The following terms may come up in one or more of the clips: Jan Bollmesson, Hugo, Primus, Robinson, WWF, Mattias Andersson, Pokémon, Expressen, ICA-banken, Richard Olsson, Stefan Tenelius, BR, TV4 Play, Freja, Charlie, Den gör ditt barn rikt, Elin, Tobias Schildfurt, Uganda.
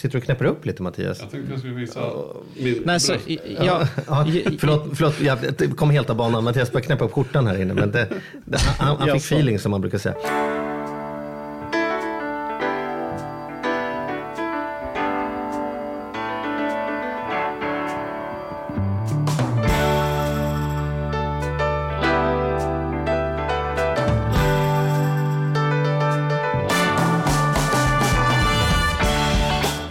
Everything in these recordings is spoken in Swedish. Sitter du och knäpper upp lite, Mattias? Jag tänkte jag skulle visa min så, förlåt, jag kom helt av banan. Mattias började knäppa upp skjortan här inne. Men han fick feeling, som man brukar säga.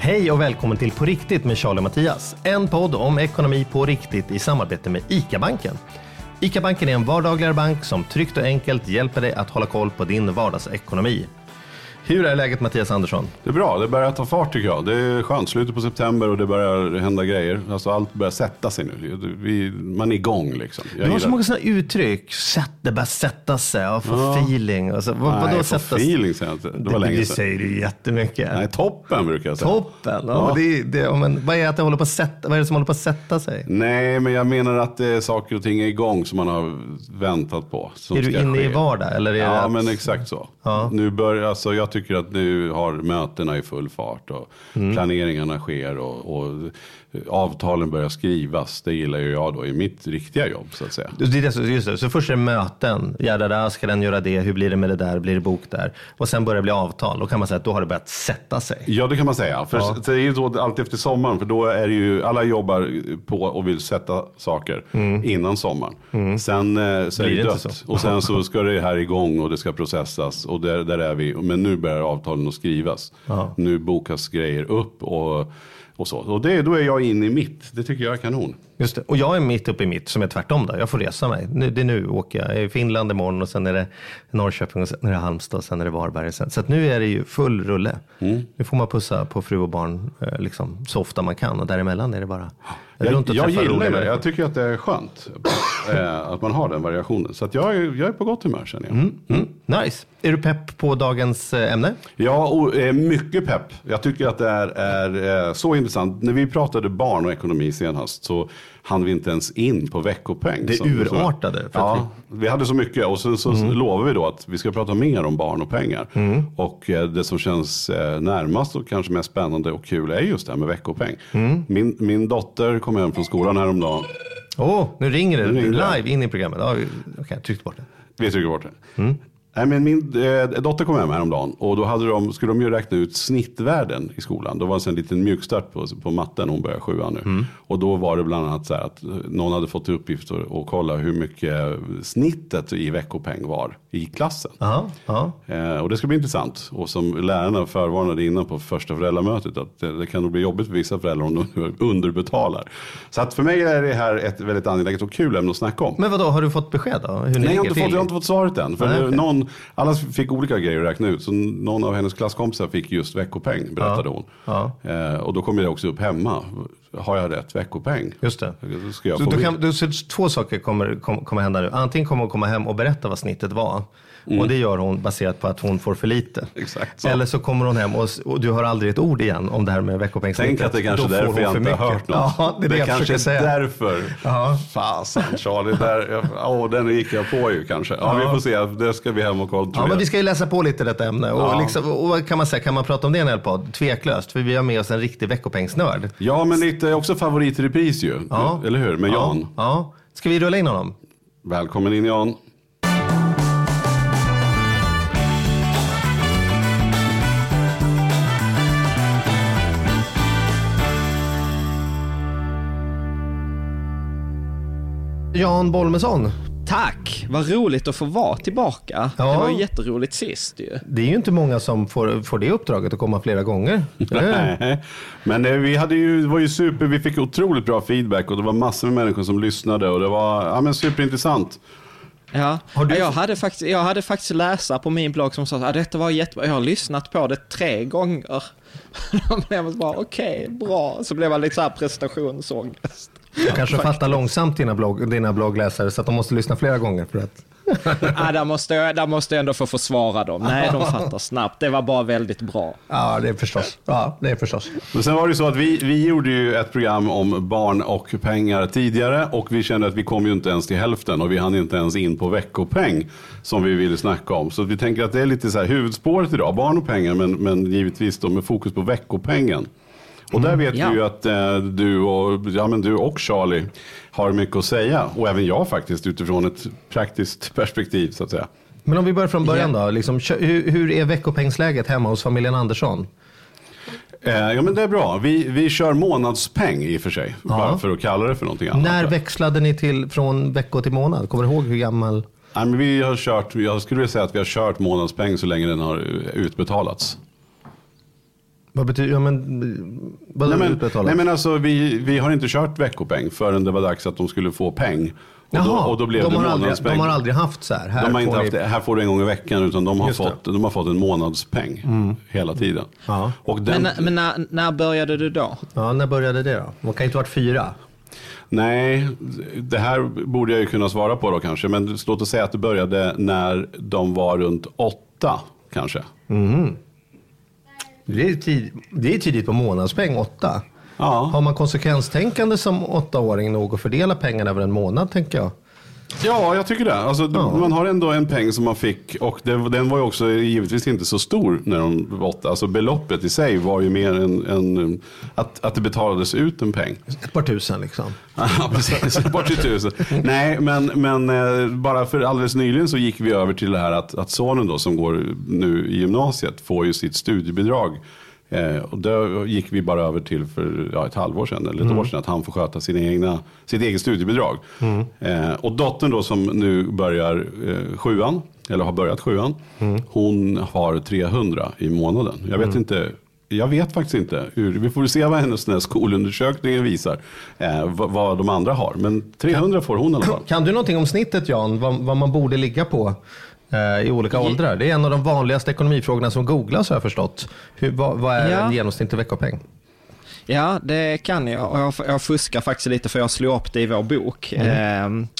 Hej och välkommen till På riktigt med Charlie och Mattias. En podd om ekonomi på riktigt i samarbete med ICA-banken. ICA-banken är en vardagligare bank som tryggt och enkelt hjälper dig att hålla koll på din vardagsekonomi. Hur är läget, Mattias Andersson? Det är bra, det börjar ta fart tycker jag. Det är skönt, slutet på september och det börjar hända grejer. Alltså allt börjar sätta sig nu. Man är igång liksom. Det var så många sådana uttryck. Det börjar sätta sig och få feeling. Alltså, vadå sätta sig? Feeling säger jag inte. Det var länge sedan. Du säger det jättemycket. Nej, toppen brukar jag säga. Toppen? Ja. Men vad är det som håller på att sätta sig? Nej, men jag menar att det är saker och ting är igång som man har väntat på. Är du inne i vardag? Eller är det men exakt så. Ja. Nu börjar, alltså jag tycker att nu har mötena i full fart och planeringarna sker och avtalen börjar skrivas. Det gillar ju jag då i mitt riktiga jobb så att säga. Just det. Så först är det möten. Ska den göra det? Hur blir det med det där? Blir det bok där? Och sen börjar det bli avtal. Då kan man säga att då har det börjat sätta sig. Ja, det kan man säga. För det är ju så alltid efter sommaren. För då är det ju alla jobbar på och vill sätta saker innan sommaren. Mm. Sen är det dött. Och sen så ska det här igång och det ska processas. Och där är vi. Men nu börjar avtalen att skrivas. Aha. Nu bokas grejer upp och så. Och då är jag inne i mitt. Det tycker jag är kanon. Just det. Och jag är mitt uppe i mitt som är tvärtom där. Jag får resa mig. Nu åker jag. Jag är i Finland imorgon och sen är det Norrköping och sen är det Halmstad och sen är det Varberg. Så att nu är det ju full rulle. Mm. Nu får man pussa på fru och barn liksom, så ofta man kan och däremellan är det bara... Jag gillar det. Jag tycker att det är skönt att man har den variationen. Så att jag är på gott humör, känner jag. Nice. Är du pepp på dagens ämne? Ja, mycket pepp. Jag tycker att det är så intressant. När vi pratade barn och ekonomi senast så hann vi inte ens in på veckopeng. Det urartade. Vi hade så mycket och sen så lovar vi då att vi ska prata mer om barn och pengar. Mm. Och det som känns närmast och kanske mest spännande och kul är just det här med veckopeng. Mm. Min dotter kom hem från skolan häromdagen. Nu ringer det. Nu ringer live in i programmet. Ja, jag tryckte bort det. Vi trycker bort det. Mm. Nej, men min dotter kom hem häromdagen och då skulle de ju räkna ut snittvärden i skolan. Då var det en liten mjukstart på matten, hon började 7:an nu. Mm. Och då var det bland annat så här att någon hade fått uppgift att kolla hur mycket snittet i veckopeng var i klassen. Och det ska bli intressant. Och som lärarna förvarnade innan på första föräldramötet att det kan nog bli jobbigt för vissa föräldrar om de underbetalar. Så att för mig är det här ett väldigt angeläget och kul ämne att snacka om. Men vadå, har du fått besked då? Nej, jag har inte fått svaret än. För alla fick olika grejer att räkna ut. Så någon av hennes klasskompisar fick just veckopeng, berättade hon. Och då kom det också upp hemma. Har jag rätt veckopeng? Just det. Två saker kommer hända nu. Antingen kommer hon komma hem och berätta vad snittet var. Och det gör hon baserat på att hon får för lite. Exakt så. Eller så kommer hon hem och du hör aldrig ett ord igen om det här med veckopengsnittet. Tänk att det kanske är därför jag inte har hört något. Ja, det kanske är därför. Fasen, Charlie. Den gick jag på ju kanske. Ja, vi får se. Det ska vi hem och kolla. Ja, men vi ska ju läsa på lite detta ämne. Och kan man prata om det i en hel podd? Tveklöst, för vi har med oss en riktig veckopengsnörd. Ja, men det är också favorit i repris ju. Ja. Eller hur? Med Jan. Ja. Ska vi rulla in honom? Välkommen in, Jan. Jan Bollmesson. Tack, vad roligt att få vara tillbaka. Ja. Det var ju jätteroligt sist ju. Det är ju inte många som får det uppdraget att komma flera gånger. Nej. Men vi fick otroligt bra feedback och det var massor med människor som lyssnade och det var superintressant. Ja, jag hade faktiskt läsare på min blogg som sa att detta var jättebra, jag har lyssnat på det 3 gånger. Då blev jag bara okej, bra. Så blev jag lite så här prestationsångest. Du kanske fattar långsamt dina bloggläsare så att de måste lyssna flera gånger för att... Ja, där måste jag ändå få försvara dem. Nej, de fattar snabbt. Det var bara väldigt bra. Ja, det är förstås. Ja, det är förstås. Men sen var det ju så att vi gjorde ju ett program om barn och pengar tidigare, och vi kände att vi kom ju inte ens till hälften och vi hann inte ens in på veckopeng som vi ville snacka om. Så vi tänker att det är lite så här huvudspåret idag, barn och pengar, men givetvis då med fokus på veckopengen. Och där vet vi ju att du och Charlie har mycket att säga. Och även jag faktiskt, utifrån ett praktiskt perspektiv så att säga. Men om vi börjar från början då. Liksom, hur är veckopengsläget hemma hos familjen Andersson? Ja, men det är bra. Vi kör månadspeng i och för sig. Ja. Bara för att kalla det för någonting annat. När växlade ni från vecka till månad? Kommer du ihåg hur gammal? Nej, men jag skulle vilja säga att vi har kört månadspeng så länge den har utbetalats. Vad betyder alltså vi har inte kört veckopeng förrän det var dags att de skulle få peng. Och då blev de månadspeng. De har aldrig haft så här. Här får du en gång i veckan, utan de har fått en månadspeng hela tiden. Ja. Och när började du då? Ja, när började det då? Man kan inte ha varit 4. Nej, det här borde jag ju kunna svara på då kanske. Men låt oss säga att det började när de var runt 8 kanske. Mm. Det är tidigt på månadspeng, 8. Ja. Har man konsekvenstänkande som 8-åring nog att fördela pengarna över en månad, tänker jag? Ja, jag tycker det. Alltså, man har ändå en peng som man fick, och den var ju också givetvis inte så stor när de var 8. Alltså beloppet i sig var ju mer än att det betalades ut en peng. Ett par tusen liksom. Ja, precis. Ett par 2000. Nej, men bara för alldeles nyligen så gick vi över till det här att sonen då som går nu i gymnasiet får ju sitt studiebidrag. Och då gick vi bara över till för ett halvår sedan eller ett år sedan att han får sköta sitt eget studiebidrag. Mm. Och dottern då som nu börjar 7:an eller har börjat 7:an, hon har 300 i månaden. Jag vet faktiskt inte. Vi får se vad hennes skolundersökningen visar, vad de andra har, men 300 får hon i alla fall. Kan du någonting om snittet, Jan, vad man borde ligga på i olika åldrar? Det är en av de vanligaste ekonomifrågorna som googlas, har jag förstått. Vad är en genomsnittlig veckopeng? Ja, det kan jag. Och jag fuskar faktiskt lite, för jag slår upp det i vår bok.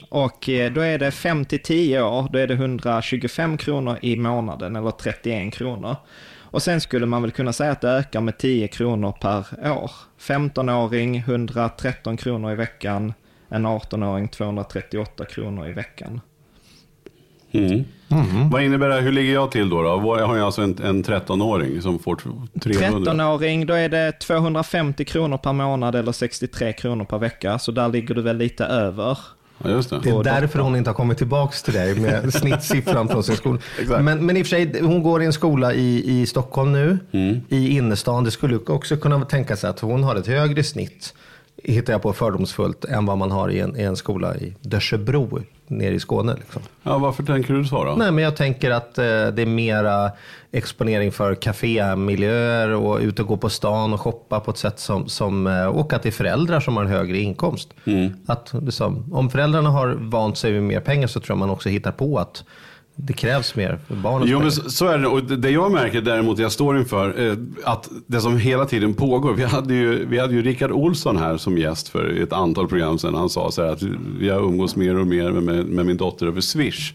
Och då är det 5-10 år, då är det 125 kronor i månaden eller 31 kronor. Och sen skulle man väl kunna säga att det ökar med 10 kronor per år. 15-åring 113 kronor i veckan, en 18-åring 238 kronor i veckan. Vad innebär det? Hur ligger jag till då? Jag har ju alltså en 13-åring som får 300. 13-åring, då är det 250 kronor per månad eller 63 kronor per vecka. Så där ligger du väl lite över. Ja, just det. Det är därför hon inte har kommit tillbaka till dig med snittsiffran från sin skola. Men i och för sig, hon går i en skola i Stockholm nu, i innerstan. Det skulle också kunna tänka sig att hon har ett högre snitt, hittar jag på fördomsfullt, än vad man har i en skola i Dörsebro nere i Skåne. Liksom. Ja, varför tänker du så då? Nej, men jag tänker att det är mera exponering för kafémiljöer och ut och gå på stan och shoppa på ett sätt och att det är föräldrar som har en högre inkomst. Mm. Att, liksom, om föräldrarna har vant sig vid mer pengar så tror jag man också hittar på att det krävs mer för barnens. Jo, men så är det. Och det jag märker däremot, jag står inför att det som hela tiden pågår. Vi hade ju Richard Olsson här som gäst för ett antal program sedan. Han sa så här att jag umgås mer och mer med min dotter över Swish.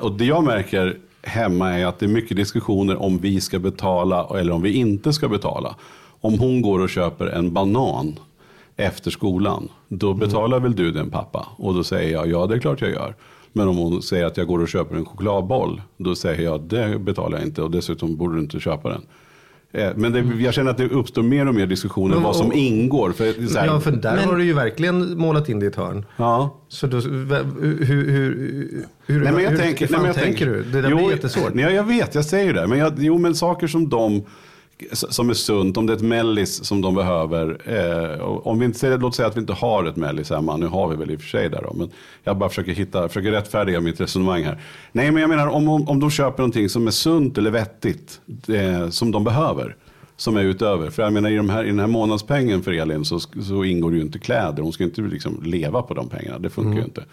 Och det jag märker hemma är att det är mycket diskussioner om vi ska betala eller om vi inte ska betala. Om hon går och köper en banan efter skolan, då betalar väl du den, pappa? Och då säger jag, ja, det är klart jag gör. Men om hon säger att jag går och köper en chokladboll, då säger jag, det betalar jag inte, och dessutom borde du inte köpa den. Men jag känner att det uppstår mer och mer diskussioner om vad som ingår. För, så här, ja, för där har du ju verkligen målat in ditt hörn. Ja. Så då, hur tänker du? Det där blir jättesvårt. Nej, jag vet, jag säger det. Men, men saker som de... som är sunt, om det är ett mellis som de behöver, om vi inte, låt säga att vi inte har ett mellis hemma, nu har vi väl i och för sig där då, men jag bara försöker rättfärdiga mitt resonemang här. Nej, men jag menar om de köper någonting som är sunt eller vettigt, som de behöver, som är utöver, för jag menar i den här månadspengen för Elin så ingår det ju inte kläder, hon ska inte liksom leva på de pengarna, det funkar ju inte.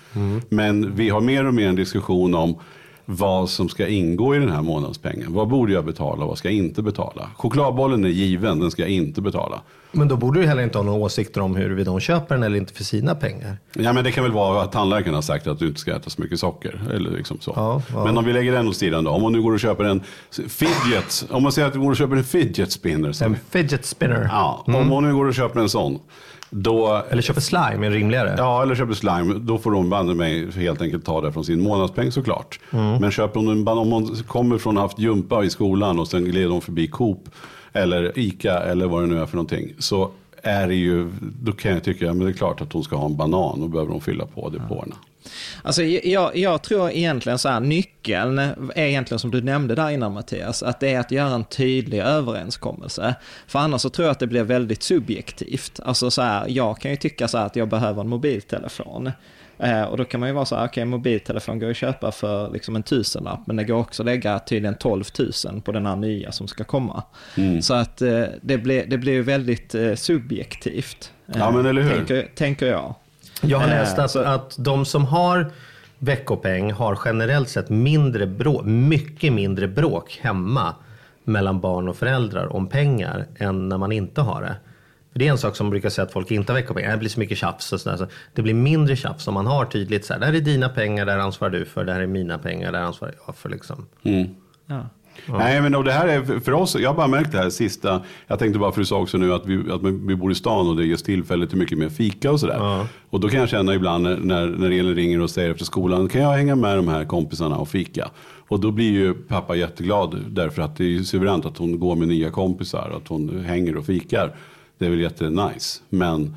Men vi har mer och mer en diskussion om vad som ska ingå i den här månadspengen. Vad borde jag betala och vad ska jag inte betala? Chokladbollen är given, den ska jag inte betala. Men då borde du heller inte ha några åsikter om huruvida de köper den eller inte för sina pengar. Ja, men det kan väl vara att tandläkaren har sagt att du inte ska äta så mycket socker. Eller liksom så. Ja, ja. Men om vi lägger den åt sidan då. Om man nu går och köper en fidget. Om man säger att du går och köper en fidget spinner. Så. En fidget spinner. Ja, om man nu går och köper en sån. Då, eller köper slime, är rimligare. Ja, eller köper slime. Då får de vandra mig helt enkelt ta det från sin månadspeng såklart. Mm. Men köper hon, om hon kommer från haft jumpa i skolan och sen glider hon förbi Coop eller ICA eller vad det nu är för någonting, så är det ju, då kan jag tycka, men det är klart att hon ska ha en banan och behöver hon fylla på depåerna. Alltså jag tror egentligen så här, nyckeln är egentligen som du nämnde där innan Mattias, att det är att göra en tydlig överenskommelse, för annars så tror jag att det blir väldigt subjektivt. Alltså så här, jag kan ju tycka så här att jag behöver en mobiltelefon. Och då kan man ju vara så här, okej, mobiltelefon går att köpa för liksom 1 000-lapp, men det går också att lägga tydligen 12 000 på den här nya som ska komma. Mm. Så att det blir ju väldigt subjektivt. Ja, men eller hur? Tänker jag. Jag har läst att de som har veckopeng har generellt sett mindre bråk, mycket mindre bråk hemma mellan barn och föräldrar om pengar än när man inte har det. För det är en sak som brukar säga att folk inte har veckopeng. Det blir så mycket tjafs och sådär. Så det blir mindre tjafs om man har tydligt så här, det här är dina pengar, där ansvarar du för. Det här är mina pengar, där ansvarar jag för liksom. Mm. Ja. Ja. Nej, men och det här är för oss, jag har bara märkt det här sista, jag tänkte bara för du sa också nu att vi bor i stan och det ges tillfälle till mycket mer fika och sådär. Ja. Och då kan jag känna ibland när Elin ringer och säger efter skolan, kan jag hänga med de här kompisarna och fika? Och då blir ju pappa jätteglad, därför att det är ju suveränt att hon går med nya kompisar, att hon hänger och fikar. Det är väl jättenice, men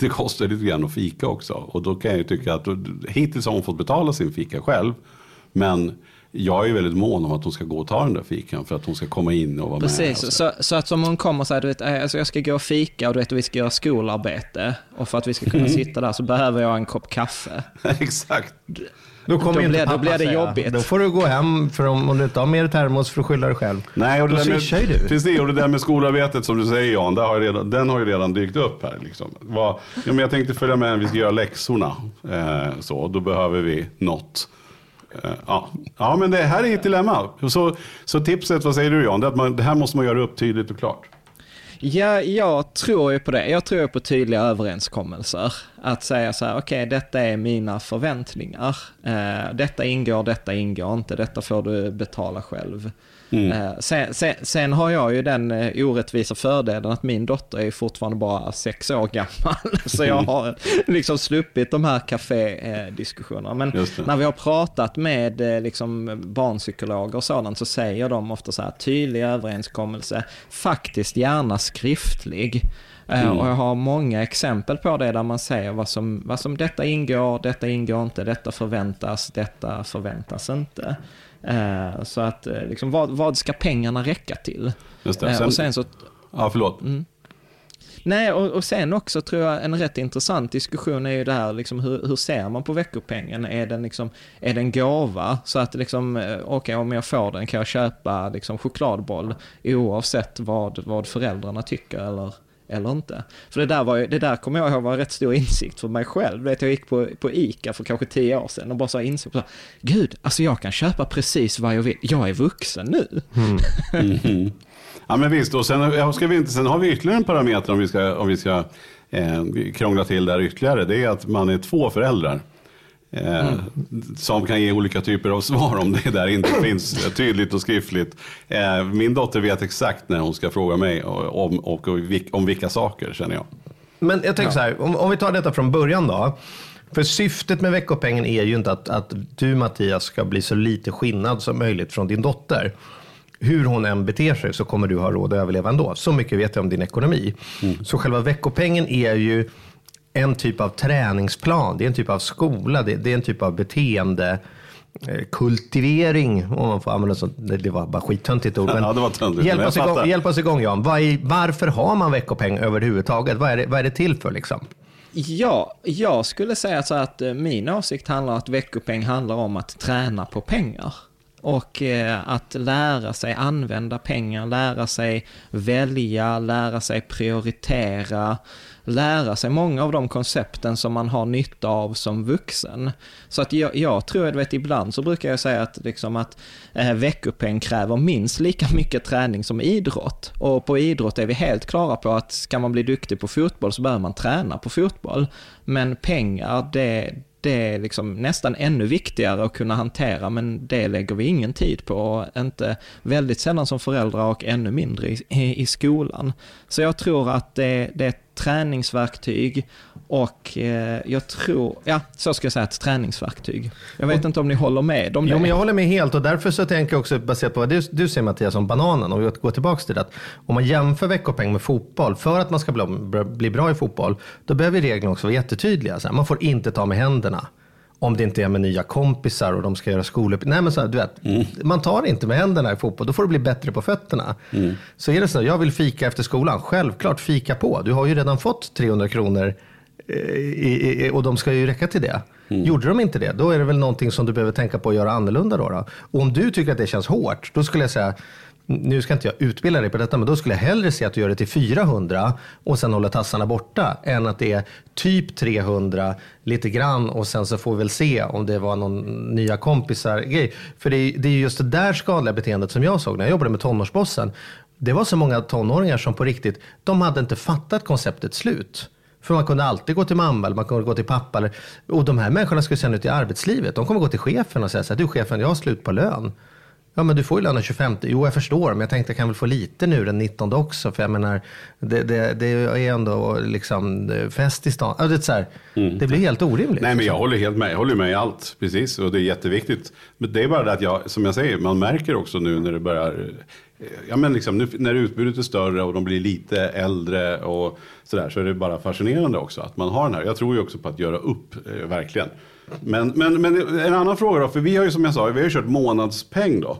det kostar lite grann att fika också. Och då kan jag ju tycka att hittills har hon fått betala sin fika själv, men jag är ju väldigt mån om att hon ska gå och ta den där fikan för att hon ska komma in och vara precis, med. Precis, så att som hon kommer så här, du vet, alltså jag ska gå och fika och du vet, vi ska göra skolarbete och för att vi ska kunna sitta där så behöver jag en kopp kaffe. Exakt. Då kommer inte pappa, då blir det jobbigt. Då får du gå hem för om du inte har mer termos för att skylla dig själv. Nej, och det där med skolarbetet som du säger, Jan, den har ju redan dykt upp här. Liksom. Ja, men jag tänkte följa med, vi ska göra läxorna. Så, då behöver vi något. Ja, men det här är ett dilemma. Så tipset, vad säger du, Jan? Det här måste man göra upp tydligt och klart. Ja, jag tror ju på det. Jag tror ju på tydliga överenskommelser. Att säga så här, okej, detta är mina förväntningar. Detta ingår inte. Detta får du betala själv. Mm. Sen har jag ju den orättvisa fördelen att min dotter är fortfarande bara 6 år gammal. Så jag har liksom sluppit de här kafédiskussionerna. Men när vi har pratat med liksom barnpsykologer och sådant, så säger de ofta så här, tydlig överenskommelse, faktiskt gärna skriftlig. Mm. Och jag har många exempel på det där man säger vad som detta ingår inte, detta förväntas inte. Så att liksom, vad ska pengarna räcka till? Just det. Nej, och sen också tror jag en rätt intressant diskussion är ju det här liksom, hur ser man på veckopengen? Är den gåva? Så att liksom, okej, om jag får den kan jag köpa liksom chokladboll oavsett vad föräldrarna tycker eller inte. För det där kommer jag ihåg var en rätt stor insikt för mig själv. Vet, jag gick på ICA för kanske 10 år sedan och bara så insåg på så här, gud, alltså jag kan köpa precis vad jag vill. Jag är vuxen nu. Mm. Mm-hmm. Ja, men visst. Och sen har vi ytterligare en parameter om vi ska krångla till där ytterligare. Det är att man är 2 föräldrar. Som kan ge olika typer av svar om det där inte finns tydligt och skriftligt. Min dotter vet exakt när hon ska fråga mig om vilka saker, känner jag. Men jag tänker så här, om vi tar detta från början då. För syftet med veckopengen är ju inte att du, Mattias, ska bli så lite skillnad som möjligt från din dotter. Hur hon än beter sig så kommer du ha råd att överleva ändå. Så mycket vet jag om din ekonomi. Mm. Så själva veckopengen är ju en typ av träningsplan, det är en typ av skola, det är en typ av beteende kultivering, om man får använda sånt. Det var bara skittöntigt ord, men ja, det var töntigt. Hjälp oss igång, Jan. Varför har man veckopeng överhuvudtaget? Vad är det till för liksom? Ja, jag skulle säga så att min åsikt handlar om att veckopeng handlar om att träna på pengar. Och att lära sig använda pengar, lära sig välja, lära sig prioritera, lära sig många av de koncepten som man har nytta av som vuxen. Så att jag tror, vet, ibland så brukar jag säga att, liksom, att veckopeng kräver minst lika mycket träning som idrott. Och på idrott är vi helt klara på att ska man bli duktig på fotboll så behöver man träna på fotboll. Men pengar, det är liksom nästan ännu viktigare att kunna hantera, men det lägger vi ingen tid på, inte väldigt sällan som föräldrar och ännu mindre i skolan. Så jag tror att det är ett träningsverktyg och så ska jag säga ett träningsverktyg. Jag vet inte om ni håller med om det. Jo, men jag håller med helt, och därför så tänker jag också baserat på vad du säger, Mattias, om bananen, och jag går tillbaka till det. Om man jämför veckopeng med fotboll, för att man ska bli bra i fotboll, då behöver reglerna också vara jättetydliga. Så här, man får inte ta med händerna. Om det inte är med nya kompisar och de ska göra skoluppgifter. Nej, men så här, du vet, man tar inte med händerna i fotboll. Då får du bli bättre på fötterna. Mm. Så är det så här, jag vill fika efter skolan. Självklart, fika på. Du har ju redan fått 300 kronor och de ska ju räcka till det. Mm. Gjorde de inte det, då är det väl någonting som du behöver tänka på att göra annorlunda då. Och om du tycker att det känns hårt, då skulle jag säga, nu ska inte jag utbilda dig på detta, men då skulle jag hellre se att du gör det till 400 och sen håller tassarna borta, än att det är typ 300 lite grann och sen så får vi väl se om det var någon nya kompisar grej. För det är just det där skadliga beteendet som jag såg när jag jobbade med tonårsbossen. Det var så många tonåringar som på riktigt, de hade inte fattat konceptet slut. För man kunde alltid gå till mamma eller man kunde gå till pappa. Och de här människorna skulle sen ut i arbetslivet. De kommer gå till chefen och säga så här, du chefen, jag har slut på lön. Ja, men du får ju lönen 25. Jo, jag förstår, men jag tänkte jag kan väl få lite nu den 19 också. För jag menar, det är ändå liksom fest i stan. Alltså, det är så här, det blir helt orimligt. Nej, men jag håller helt med. Jag håller med i allt, precis. Och det är jätteviktigt. Men det är bara det att jag, som jag säger, man märker också nu när det börjar... Ja, men liksom, nu, när utbudet är större och de blir lite äldre och sådär, så är det bara fascinerande också att man har den här. Jag tror ju också på att göra upp, verkligen. Men en annan fråga då, för vi har ju, som jag sa, vi har ju kört månadspeng då.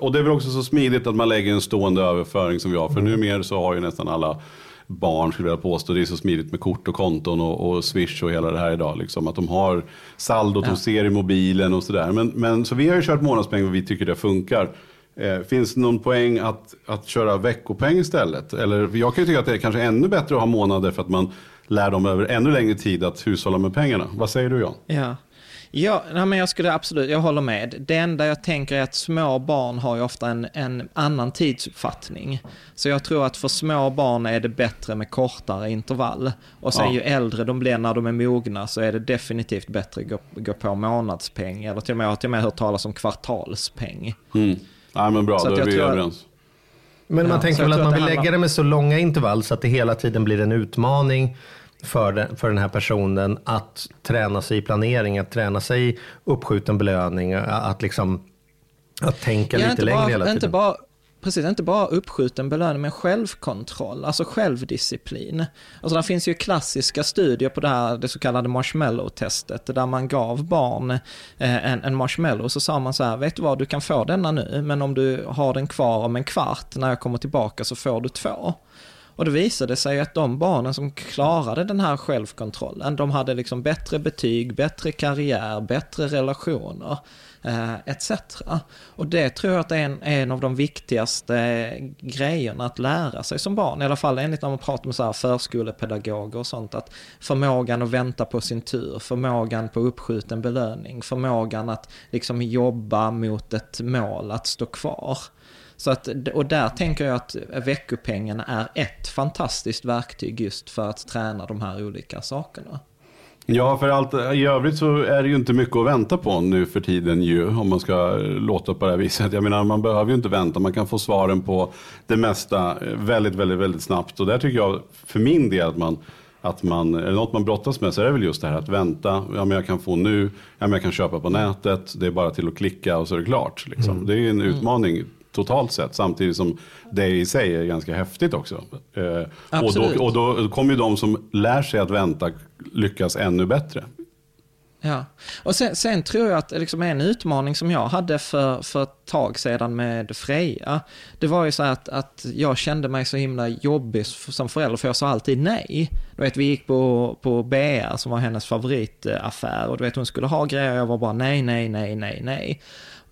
Och det är väl också så smidigt att man lägger en stående överföring som vi har. För numera så har ju nästan alla barn, skulle jag vilja påstå, det är så smidigt med kort och konton och Swish och hela det här idag. Liksom, att de har saldot och ser i mobilen och sådär. Men så vi har ju kört månadspeng och vi tycker det funkar. Finns det någon poäng att köra veckopeng istället? Eller jag kan ju tycka att det är kanske ännu bättre att ha månader, för att man lär dem över ännu längre tid att hushålla med pengarna. Vad säger du, Jan? Ja, nej, men jag skulle absolut, jag håller med. Det enda jag tänker är att små barn har ju ofta en annan tidsuppfattning. Så jag tror att för små barn är det bättre med kortare intervall. Och sen ju äldre de blir när de är mogna, så är det definitivt bättre att gå på månadspeng. Eller till och med, jag har till och med hört talas om kvartalspeng. Mm. Nej, men bra, så då är vi överens. Men man tänker väl att man vill lägga det med så långa intervall så att det hela tiden blir en utmaning för den här personen att träna sig i planering, att träna sig i uppskjuten belöning, att liksom att tänka lite längre hela tiden. Inte bara uppskjuten belöning, men självkontroll, alltså självdisciplin. Alltså där finns ju klassiska studier på det så kallade marshmallow-testet, där man gav barn en marshmallow, så sa man så här, vet du vad, du kan få denna nu, men om du har den kvar om en kvart när jag kommer tillbaka så får du 2. Och det visade sig att de barnen som klarade den här självkontrollen, de hade liksom bättre betyg, bättre karriär, bättre relationer, etc. Och det tror jag att är en av de viktigaste grejerna att lära sig som barn. I alla fall enligt när man pratar med så här förskolepedagoger och sånt, att förmågan att vänta på sin tur, förmågan på uppskjuten belöning, förmågan att liksom jobba mot ett mål, att stå kvar. Så att, och där tänker jag att veckopengen är ett fantastiskt verktyg just för att träna de här olika sakerna. Ja, för allt i övrigt så är det ju inte mycket att vänta på nu för tiden ju, om man ska låta på det här viset. Jag menar, man behöver ju inte vänta, man kan få svaren på det mesta väldigt, väldigt, väldigt snabbt. Och där tycker jag för min del att man eller något man brottas med, så är det väl just det här att vänta. Ja, men jag kan få nu, ja, men jag kan köpa på nätet, det är bara till att klicka och så är det klart. Liksom. Mm. Det är ju en utmaning totalt sett, samtidigt som det i sig är ganska häftigt också. Och då kommer ju de som lär sig att vänta lyckas ännu bättre. Ja, och sen tror jag att liksom en utmaning som jag hade för ett tag sedan med Freja, det var ju så att jag kände mig så himla jobbig som förälder, för jag sa alltid nej. Du vet, vi gick på BR som var hennes favoritaffär, och du vet, hon skulle ha grejer och jag var bara nej, nej, nej, nej, nej.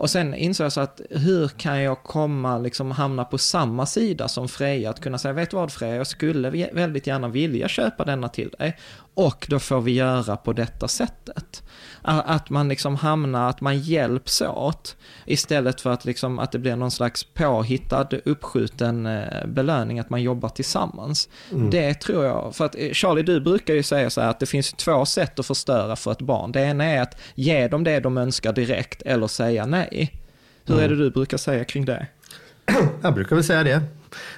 Och sen insåg jag så att hur kan jag komma, liksom, hamna på samma sida som Freja, att kunna säga, vet vad Freja, jag skulle väldigt gärna vilja köpa denna till dig, och då får vi göra på detta sättet. Att man liksom hamnar, att man hjälps åt istället för att, liksom, att det blir någon slags påhittad, uppskjuten belöning, att man jobbar tillsammans. Mm. Det tror jag, för att Charlie, du brukar ju säga så här, att det finns två sätt att förstöra för ett barn. Det ena är att ge dem det de önskar direkt eller säga nej. Hur är det du brukar säga kring det? Jag brukar väl säga det.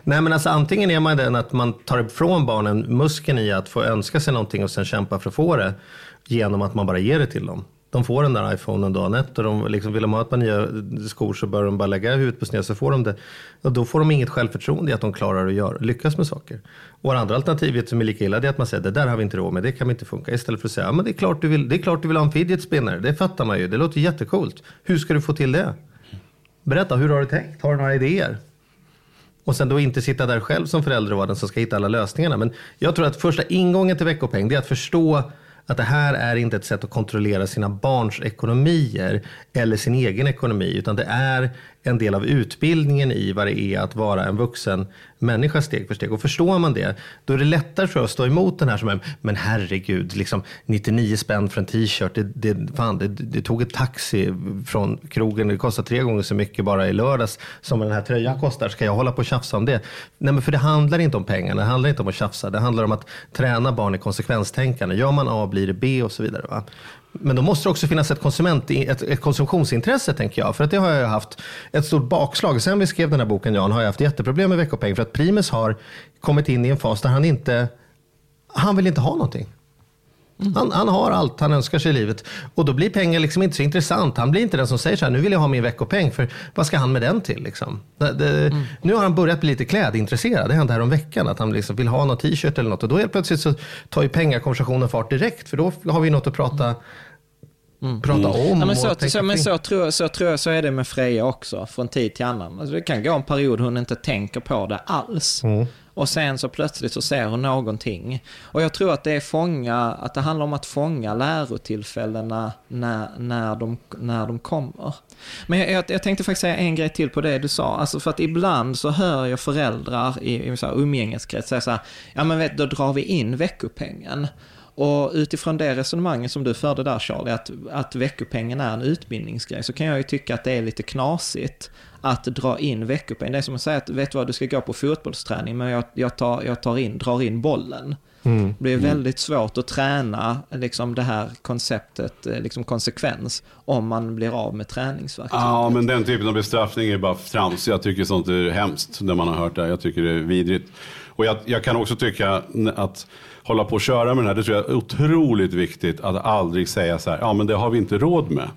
Nej, men alltså, antingen är man den att man tar ifrån barnen muskeln i att få önska sig någonting och sen kämpa för att få det, genom att man bara ger det till dem. De får den där iPhonen dagen efter, och de liksom, vill de ha ett par nya skor så bör de bara lägga huvudet på snö så får de det. Och då får de inget självförtroende i att de klarar att lyckas med saker. Och det andra alternativet som är lika illa, det är att man säger, det där har vi inte råd med, det kan inte funka. Istället för att säga, ja, men det är klart du vill ha en fidget spinner, det fattar man ju, det låter jättecoolt. Hur ska du få till det? Berätta, hur har du tänkt? Har du några idéer? Och sen då inte sitta där själv som förälder och vara den som ska hitta alla lösningarna. Men jag tror att första ingången till veckopeng, det är att förstå att det här är inte ett sätt att kontrollera sina barns ekonomier eller sin egen ekonomi, utan det är en del av utbildningen i vad det är att vara en vuxen människa steg för steg. Och förstår man det, då är det lättare för att stå emot den här som är, men herregud, liksom 99 spänn för en t-shirt, det tog ett taxi från krogen, det kostar 3 gånger så mycket bara i lördags som den här tröjan kostar, ska jag hålla på och tjafsa om det? Nej, men för det handlar inte om pengarna, det handlar inte om att tjafsa, det handlar om att träna barn i konsekvenstänkande. Gör man A blir det B och så vidare, va? Men då måste det också finnas ett konsumtionsintresse, tänker jag. För att det har jag haft ett stort bakslag. Sen vi skrev den här boken, Jan, har jag haft jätteproblem med veckopeng. För att Primus har kommit in i en fas där han vill inte ha någonting. Han har allt han önskar sig i livet. Och då blir pengar liksom inte så intressant. Han blir inte den som säger så här, nu vill jag ha min veckopeng. För vad ska han med den till? Liksom? Nu har han börjat bli lite klädintresserad. Det hände här om veckan att han liksom vill ha någon t-shirt eller något. Och då helt plötsligt så tar ju pengakonversationen fart direkt. För då har vi något att prata om. Ja, men så tror jag så är det med Freja också från tid till annan. Alltså, det kan gå en period hon inte tänker på det alls. Mm. Och sen så plötsligt så ser hon någonting. Och jag tror att det handlar om att fånga lärotillfällena när de kommer. Men jag tänkte faktiskt säga en grej till på det du sa. Alltså, för att ibland så hör jag föräldrar i så här umgängeskrets säga så här, ja men vet, då drar vi in veckopengen. Och utifrån det resonemanget som du förde där, Charlie, att veckopengen är en utbildningsgrej, så kan jag ju tycka att det är lite knasigt att dra in veckopengen. Det är som att säga att, vet vad, du ska gå på fotbollsträning, men jag drar in bollen. Det blir väldigt svårt att träna liksom det här konceptet, liksom konsekvens, om man blir av med träningsverksamhet. Ja, men den typen av bestraffning är bara trams. Jag tycker sånt är hemskt när man har hört det. Jag tycker det är vidrigt. Och jag kan också tycka att hålla på och köra med det här, det tror jag är otroligt viktigt, att aldrig säga så här, ja men det har vi inte råd med.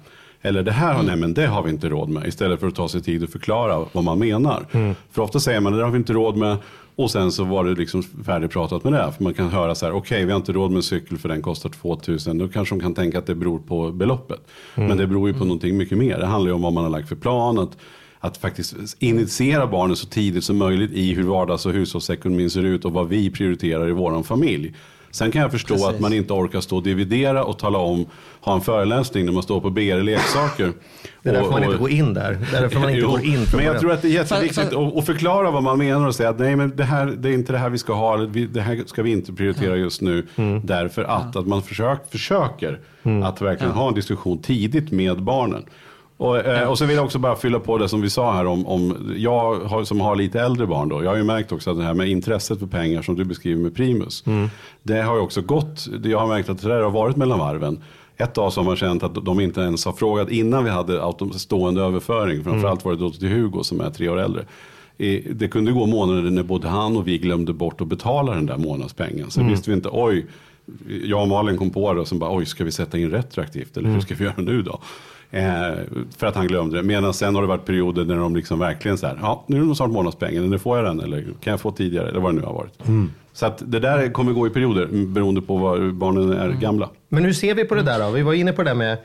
Eller det här, nej men det har vi inte råd med. Istället för att ta sig tid och förklara vad man menar. Mm. För ofta säger man, det har vi inte råd med. Och sen så var det liksom färdigpratat med det här. För man kan höra så här, okej, vi har inte råd med en cykel för den kostar 2000. Då kanske de kan tänka att det beror på beloppet. Mm. Men det beror ju på någonting mycket mer. Det handlar ju om vad man har lagt för plan, att faktiskt initiera barnen så tidigt som möjligt i hur vardags- och hushållsekonomin ser ut och vad vi prioriterar i vår familj. Sen kan jag förstå att man inte orkar stå och dividera och tala om, ha en föreläsning när man står på BR leksaker. Det är därför man inte går in där. Det är därför man inte går in. Men jag tror att det är jätteviktigt att förklara vad man menar och säga att nej, men det är inte det här vi ska ha, det här ska vi inte prioritera just nu. Mm. Därför att man försöker att verkligen ha en diskussion tidigt med barnen. Och så vill jag också bara fylla på det som vi sa här om som har lite äldre barn då. Jag har ju märkt också att det här med intresset för pengar som du beskriver med Primus, det har ju också gått, jag har märkt att det där har varit mellan varven. Ett av som har känt att de inte ens har frågat innan vi hade stående överföring, framförallt var det då till Hugo som är 3 år äldre. Det kunde gå månader när både han och vi glömde bort att betala den där månadspengen. Så visste vi inte, oj, jag och Malin kom på det och sen bara, oj, ska vi sätta in retroaktivt eller hur ska vi göra nu då? För att han glömde det. Medan sen har det varit perioder när de liksom verkligen så här, ja, nu är det snart månadspengen, nu får jag den eller kan jag få tidigare, eller vad det nu har varit. Så att det där kommer gå i perioder beroende på vad barnen är gamla. Men hur ser vi på det där då? Vi var inne på det där med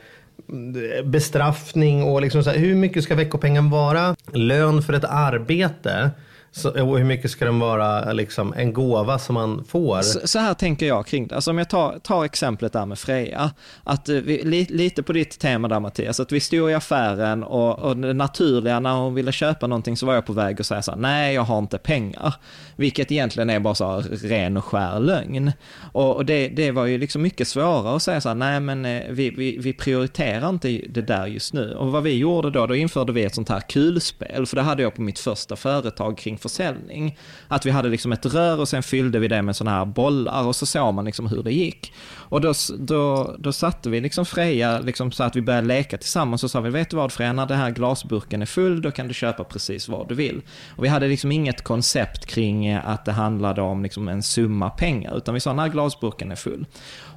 bestraffning och liksom så här, hur mycket ska veckopengen vara? Lön för ett arbete Så, och hur mycket ska den vara liksom, en gåva som man får? Så här tänker jag kring det. Alltså, om jag tar exemplet där med Freja. Att vi, lite på ditt tema där, Mattias. Att vi stod i affären och det naturliga när hon ville köpa någonting så var jag på väg och säga så här, nej jag har inte pengar. Vilket egentligen är bara så här, ren och skär lögn. Och det var ju liksom mycket svårare att säga så här, nej men vi prioriterar inte det där just nu. Och vad vi gjorde då införde vi ett sånt här kulspel. För det hade jag på mitt första företag kring försäljning. Att vi hade liksom ett rör och sen fyllde vi det med såna här bollar och så såg man liksom hur det gick. Och då satte vi liksom Freja liksom så att vi började leka tillsammans och sa vi, vet du vad Freja, när den här glasburken är full då kan du köpa precis vad du vill. Och vi hade liksom inget koncept kring att det handlade om liksom en summa pengar, utan vi sa när glasburken är full.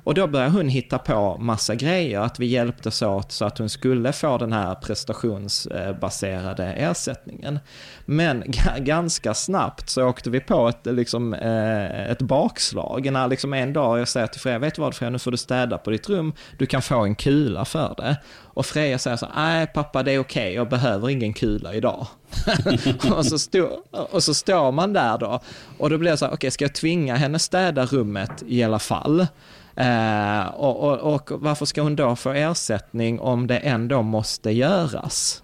Och då började hon hitta på massa grejer, att vi hjälptes åt så att hon skulle få den här prestationsbaserade ersättningen. Men ganska snabbt så åkte vi på ett bakslag. När liksom en dag jag säger till Freja, vet du vad Freja, nu får du städa på ditt rum, du kan få en kula för det. Och Freja säger så, nej pappa det är okej, jag behöver ingen kula idag. och så står man där då. Och då blir jag så här, okej, ska jag tvinga henne städa rummet i alla fall? Och varför ska hon då få ersättning om det ändå måste göras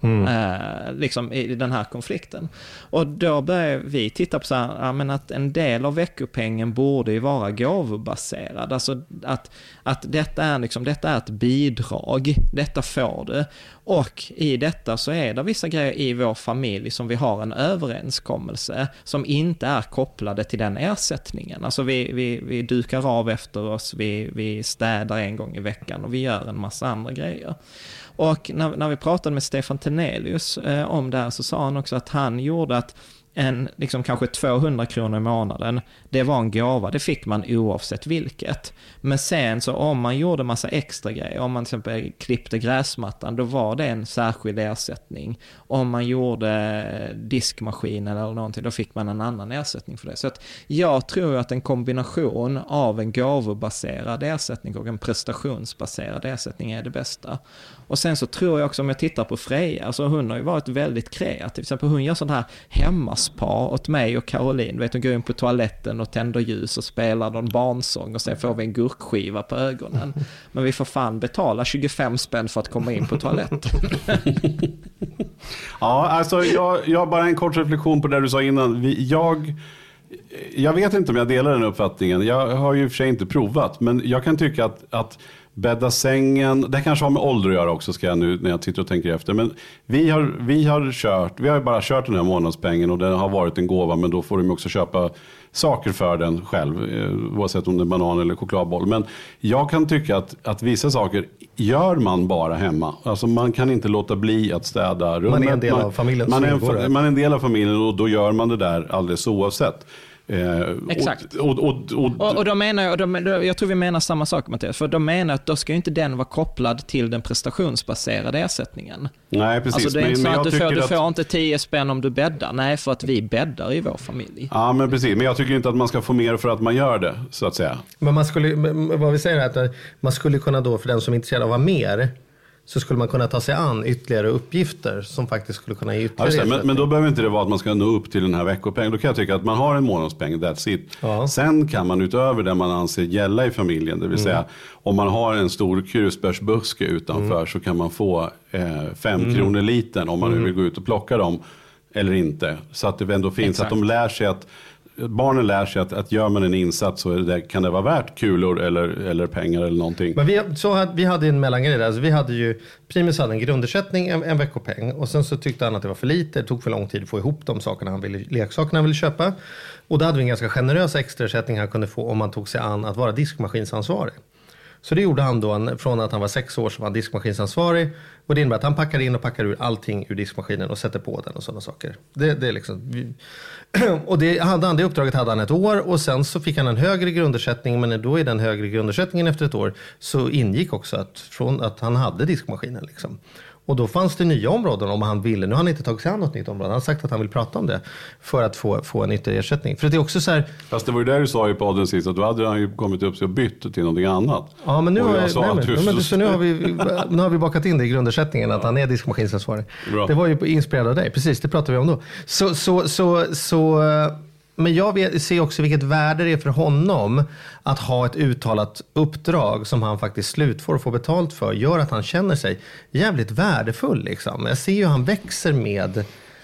liksom i den här konflikten? Och då börjar vi titta på så här, men att en del av veckopengen borde ju vara gåvobaserad, alltså att detta är ett bidrag, detta får du. Och i detta så är det vissa grejer i vår familj som vi har en överenskommelse som inte är kopplade till den ersättningen. Alltså vi dukar av efter oss, vi städar en gång i veckan och vi gör en massa andra grejer. Och när vi pratade med Stefan Tenelius om det här så sa han också att han gjorde att en liksom kanske 200 kronor i månaden, det var en gåva, det fick man oavsett vilket. Men sen så om man gjorde massa extra grejer, om man till exempel klippte gräsmattan, då var det en särskild ersättning. Om man gjorde diskmaskinen eller någonting, då fick man en annan ersättning för det. Så att jag tror att en kombination av en gåvobaserad ersättning och en prestationsbaserad ersättning är det bästa. Och sen så tror jag också, om jag tittar på Freja, alltså hon har ju varit väldigt kreativ. Till exempel hon gör sådana här hemmaspa åt mig och Caroline. Vet, hon går in på toaletten och tänder ljus och spelar någon barnsång och sen får vi en gurkskiva på ögonen. Men vi får fan betala 25 spänn för att komma in på toaletten. Ja, alltså jag har bara en kort reflektion på det du sa innan. Jag vet inte om jag delar den uppfattningen. Jag har ju i och för sig inte provat, men jag kan tycka att bädda sängen, det kanske har med ålder att göra också, ska jag nu när jag tittar och tänker efter, men vi har ju bara kört den här månadspengen och den har varit en gåva, men då får de också köpa saker för den själv, oavsett om det är banan eller chokladboll. Men jag kan tycka att vissa saker gör man bara hemma. Alltså man kan inte låta bli att städa rummet. Man är en del av familjen. Man är en del av familjen och då gör man det där alldeles oavsett. Exakt. Och då menar jag tror vi menar samma sak, Mattias, för de menar att då ska ju inte den vara kopplad till den prestationsbaserade ersättningen. Nej, precis. Alltså det är inte så att du får inte 10 spänn om du bäddar. Nej, för att vi bäddar i vår familj. Ja, men precis. Men jag tycker inte att man ska få mer för att man gör det, så att säga. Men man skulle, vad vi säger är att man skulle kunna då, för den som är intresserad av vad mer, så skulle man kunna ta sig an ytterligare uppgifter som faktiskt skulle kunna ge ytterligare. Ja, men då behöver inte det vara att man ska nå upp till den här veckopengen. Då kan jag tycka att man har en månadspeng, that's it. Ja. Sen kan man utöver det man anser gälla i familjen, det vill säga om man har en stor krusbärsbuske utanför så kan man få 5 kronor liten om man nu vill gå ut och plocka dem eller inte. Så att det ändå finns att de lär sig att barnen lär sig att gör man en insats så kan det vara värt kulor eller pengar eller någonting. Men vi hade en mellangrej där. Alltså vi hade ju, Primus hade en grundersättning, en veckopeng. Och sen så tyckte han att det var för lite. Det tog för lång tid att få ihop de leksakerna han ville köpa. Och då hade vi en ganska generös extraersättning han kunde få om man tog sig an att vara diskmaskinsansvarig. Så det gjorde han då, från att han var 6 år så var han diskmaskinsansvarig. Och det innebär att han packar in och packar ur allting ur diskmaskinen och sätter på den och sådana saker. Det är liksom... Och det uppdraget hade han ett år och sen så fick han en högre grundersättning, men då i den högre grundersättningen efter ett år så ingick också att han hade diskmaskinen liksom. Och då fanns det nya områden om han ville. Nu har han inte tagit sig an något nytt område. Han har sagt att han vill prata om det för att få en ytterligare ersättning. För det är också så här... Fast det var ju där du sa ju på podden sist att då hade han ju kommit upp sig och bytt till någonting annat. Ja, men nu har vi bakat in det i grundersättningen att han är diskmaskinsansvarig. Bra. Det var ju inspirerad av dig. Precis, det pratade vi om då. Men jag ser också vilket värde det är för honom att ha ett uttalat uppdrag som han faktiskt slutför och får betalt för. Gör att han känner sig jävligt värdefull. Liksom. Jag ser ju att han växer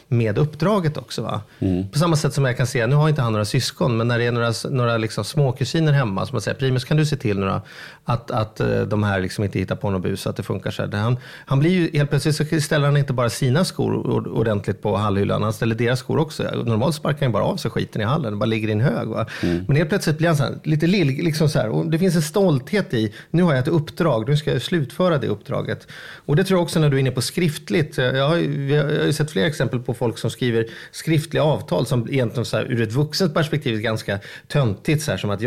med uppdraget också. Va? Mm. På samma sätt som jag kan se, nu har inte han några syskon, men när det är några liksom småkusiner hemma som man säger, Primus, kan du se till några att de här liksom inte hittar på något bus, att det funkar så här. Han blir ju helt plötsligt, så ställer han inte bara sina skor ordentligt på hallhyllan, han ställer deras skor också. Normalt sparkar han bara av sig skiten i hallen, det bara ligger i en hög. Va? Mm. Men helt plötsligt blir han så här, lite lill, liksom så här, och det finns en stolthet i, nu har jag ett uppdrag, nu ska jag slutföra det uppdraget. Och det tror jag också när du är inne på skriftligt, jag har ju sett fler exempel på folk som skriver skriftliga avtal som egentligen så här, ur ett vuxens perspektiv är ganska töntigt, så här, som att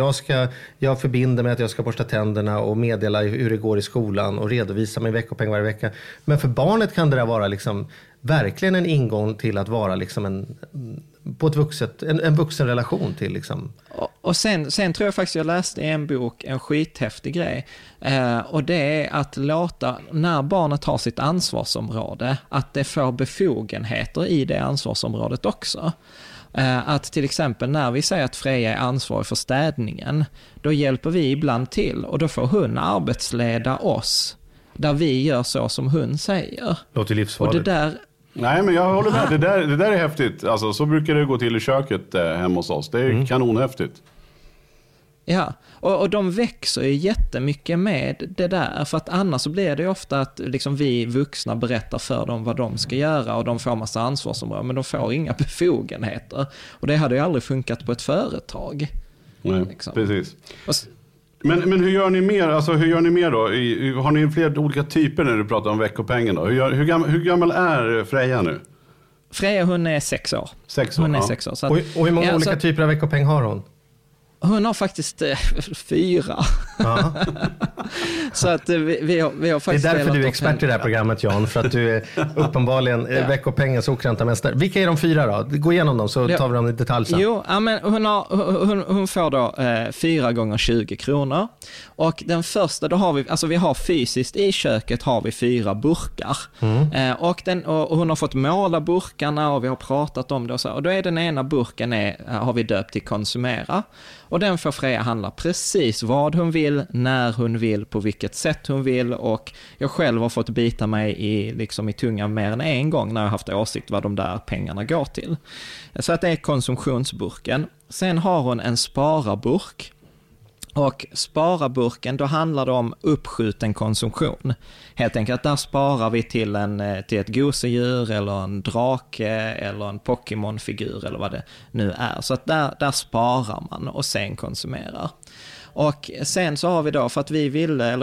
jag förbinder mig att jag ska borsta tänderna och meddela hur det går i skolan och redovisa min veckopeng varje vecka. Men för barnet kan det där vara liksom verkligen en ingång till att vara liksom en vuxen relation till liksom. Och sen tror jag faktiskt jag läste i en bok en skithäftig grej och det är att låta när barnet har sitt ansvarsområde att det får befogenheter i det ansvarsområdet också. Att till exempel när vi säger att Freja är ansvarig för städningen, då hjälper vi ibland till och då får hon arbetsleda oss där vi gör så som hon säger. Låter livsfarligt. Och det där... Nej, men jag håller med. Det där är häftigt. Alltså, så brukar det gå till i köket hemma hos oss. Det är kanonhäftigt. Ja, och de växer ju jättemycket med det där. För att annars så blir det ju ofta att liksom, vi vuxna berättar för dem vad de ska göra och de får massa ansvarsområden, men de får inga befogenheter. Och det hade ju aldrig funkat på ett företag. Nej, liksom. Precis. Men hur gör ni mer? Alltså, hur gör ni mer då? Har ni fler olika typer när du pratar om veckopengen då? Hur gammal är Freja nu? Freja, hon är 6 år. 6 år, hon är 6 år, så att, och hur många olika typer av veckopeng har hon? Hon har faktiskt 4. Så att vi har faktiskt... Det är därför du är expert i det här programmet, Jan. För att du är uppenbarligen veckopengens okrönta mästare. Vilka är de 4 då? Gå igenom dem så tar vi dem i detalj sen. Jo, men hon får då 4 gånger 20 kronor. Och den första, då har vi... Alltså vi har fysiskt i köket har vi 4 burkar. Mm. Och hon har fått måla burkarna och vi har pratat om det. Och så. Och då är den ena burken har vi döpt till konsumera. Och den får Freja handla precis vad hon vill, när hon vill, på vilket sätt hon vill. Och jag själv har fått bita mig i tungan mer än en gång när jag haft åsikt vad de där pengarna går till. Så att det är konsumtionsburken. Sen har hon en sparaburk. Och sparaburken, då handlar det om uppskjuten konsumtion. Helt enkelt, där sparar vi till ett gosedjur eller en drake eller en Pokémon-figur eller vad det nu är. Så att där sparar man och sen konsumerar. Och sen så har vi då, för att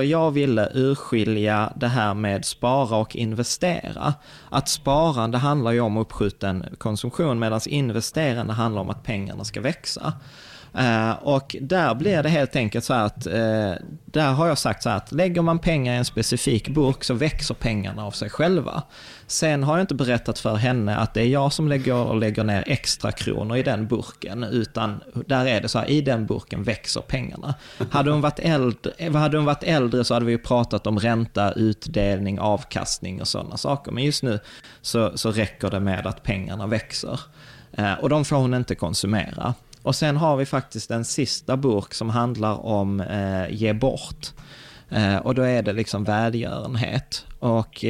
jag ville urskilja det här med spara och investera. Att sparande handlar ju om uppskjuten konsumtion medan investerande handlar om att pengarna ska växa. Och där blir det helt enkelt så här att där har jag sagt så här att lägger man pengar i en specifik burk så växer pengarna av sig själva. Sen har jag inte berättat för henne att det är jag som lägger ner extra kronor i den burken, utan där är det så här, i den burken växer pengarna. Hade hon varit äldre så hade vi ju pratat om ränta, utdelning, avkastning och sådana saker, men just nu så räcker det med att pengarna växer och de får hon inte konsumera. Och sen har vi faktiskt den sista burk som handlar om ge bort. Och då är det liksom välgörenhet. Och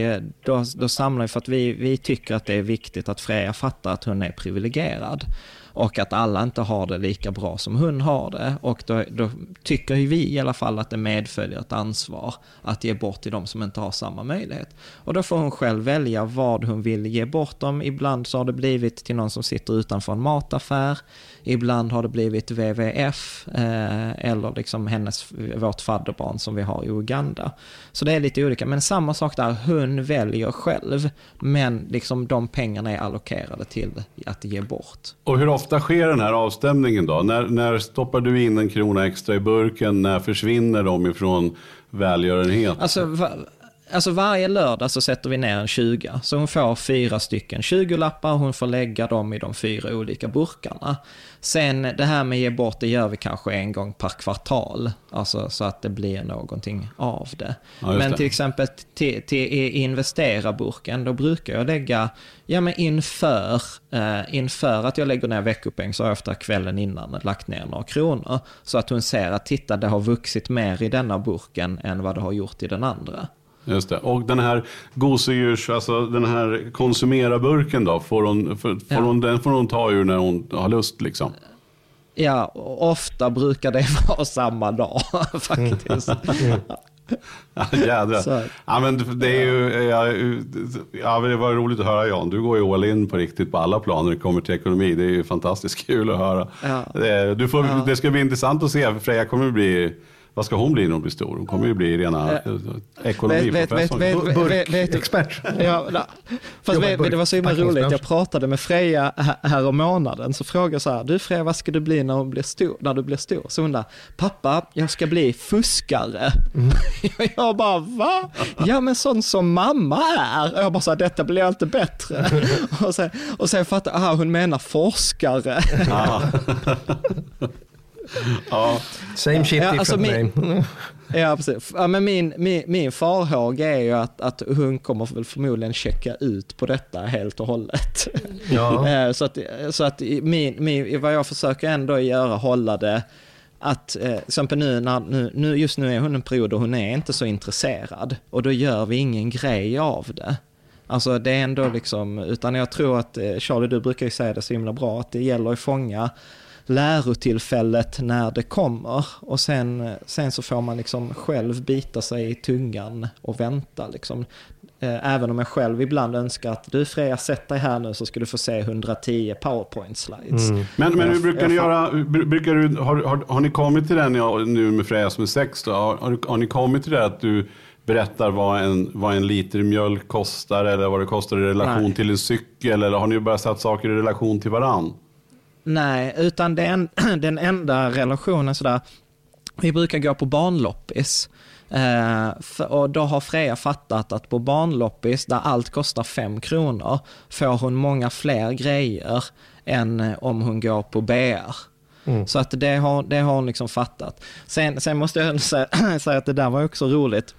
då samlar vi för att vi tycker att det är viktigt att Freja fattar att hon är privilegierad. Och att alla inte har det lika bra som hon har det. Och då tycker vi i alla fall att det medföljer ett ansvar att ge bort till de som inte har samma möjlighet. Och då får hon själv välja vad hon vill ge bort dem. Ibland så har det blivit till någon som sitter utanför en mataffär. Ibland har det blivit WWF eller liksom vårt fadderbarn som vi har i Uganda. Så det är lite olika. Men samma sak där, hon väljer själv. Men liksom de pengarna är allokerade till att ge bort. Och hur ofta sker den här avstämningen då? När stoppar du in en krona extra i burken? När försvinner de ifrån välgörenhet? Alltså, alltså varje lördag så sätter vi ner en 20. Så hon får 4 stycken 20-lappar. Hon får lägga dem i de 4 olika burkarna. Sen det här med ge bort, det gör vi kanske en gång per kvartal. Alltså så att det blir någonting av det. Ja, men till exempel till investera-burken, då brukar jag lägga, ja men inför att jag lägger ner veckopeng så har jag efter kvällen innan lagt ner några kronor. Så att hon ser att titta, det har vuxit mer i denna burken än vad det har gjort i den andra. Just det. Och den här gosedjurs, alltså den här konsumera-burken då, får hon ta ur när hon har lust liksom? Ja, ofta brukar det vara samma dag faktiskt. Ja, men det är ju, ja, det var roligt att höra, Jan. Du går ju all in på riktigt på alla planer. Det kommer till ekonomi, det är ju fantastiskt kul att höra. Ja. Det ska bli intressant att se, för Freja kommer bli... Vad ska hon bli när hon blir stor? Hon kommer ju bli rena ekonomiprofessor. Burkexpert. Det var så himla roligt. Jag pratade med Freja här om månaden. Så frågade jag så här, du Freja, vad ska du bli när du blir stor? Så hon där, pappa, jag ska bli fuskare. Mm. Jag bara, va? Ja, men sån som mamma är. Och jag bara så här, detta blir inte bättre. och sen fattar jag, hon menar forskare. Ja. Ja. Same shit, ja, alltså different name. Ja, precis. Ja, men min farhåga är ju att hon kommer väl förmodligen checka ut på detta helt och hållet. Ja. så att vad jag försöker ändå göra, hålla det att exempel nu just nu är hon en period och hon är inte så intresserad, och då gör vi ingen grej av det. Alltså det är ändå liksom, utan jag tror att Charlie, du brukar ju säga det så himla bra, att det gäller att fånga lärotillfället när det kommer, och sen så får man liksom själv bita sig i tungan och vänta liksom. Även om jag själv ibland önskar att du Freja, sätt dig här nu så ska du få se 110 PowerPoint slides. Mm. Men hur brukar ni göra? Har ni kommit till den nu med Freja som är 6 då? Har ni kommit till det att du berättar vad en liter mjölk kostar, eller vad det kostar i relation till en cykel, eller har ni bara satt saker i relation till varann? Nej, utan den enda relationen sådär, vi brukar gå på barnloppis, och då har Freja fattat att på barnloppis där allt kostar 5 kronor får hon många fler grejer än om hon går på BR. Mm. Så att det har hon liksom fattat. Sen måste jag säga att det där var också roligt.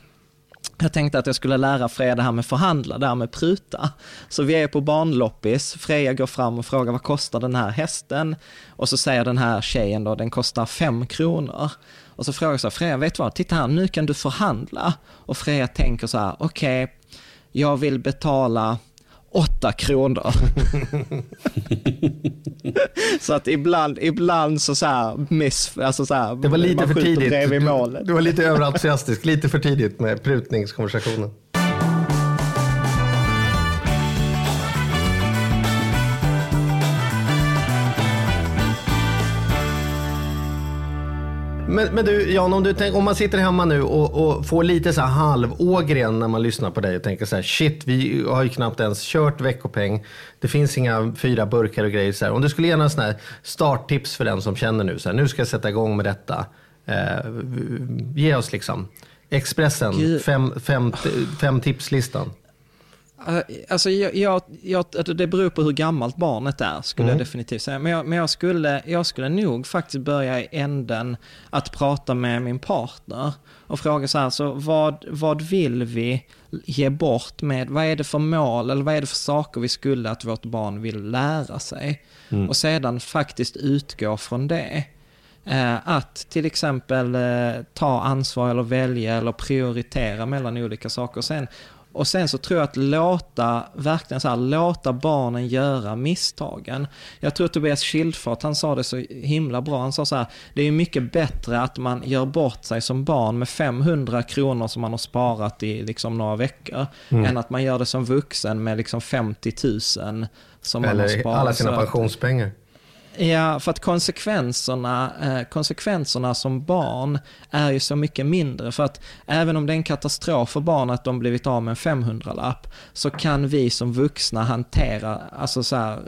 Jag tänkte att jag skulle lära Freja det här med förhandla, det här med pruta. Så vi är på barnloppis, Freja går fram och frågar vad kostar den här hästen? Och så säger den här tjejen då, den kostar 5 kronor. Och så frågar jag så här, Freja, vet du vad, titta här, nu kan du förhandla. Och Freja tänker så här, okej, jag vill betala 8 kronor. Så att ibland så här alltså så här, det var lite för tidigt. Du var lite överentusiastisk, lite för tidigt med prutningskonversationen. Men du Jan, om man sitter hemma nu och får lite så här halvågren när man lyssnar på dig och tänker så här, shit, vi har ju knappt ens kört veckopeng. Det finns inga 4 burkar och grejer så här. Om du skulle ge några sån här starttips för den som känner nu så här, nu ska jag sätta igång med detta. Ge oss liksom Expressen 5 tipslistan. Alltså det beror på hur gammalt barnet är, skulle jag definitivt säga. Men jag skulle nog faktiskt börja i änden att prata med min partner och fråga så här, så vad vill vi ge bort med, vad är det för mål eller vad är det för saker vi skulle att vårt barn vill lära sig? Och sedan faktiskt utgå från det. Att till exempel ta ansvar eller välja eller prioritera mellan olika saker. Och sen så tror jag att låta barnen göra misstagen. Jag tror Tobias Schildfurt, han sa det så himla bra. Han sa så här, det är mycket bättre att man gör bort sig som barn med 500 kronor som man har sparat i liksom några veckor än att man gör det som vuxen med liksom 50 000 som eller man har sparat. Alla sina pensionspengar. Ja, för att konsekvenserna som barn är ju så mycket mindre. För att även om det är en katastrof för barn att de blivit av med en 500-lapp, så kan vi som vuxna hantera, alltså så här,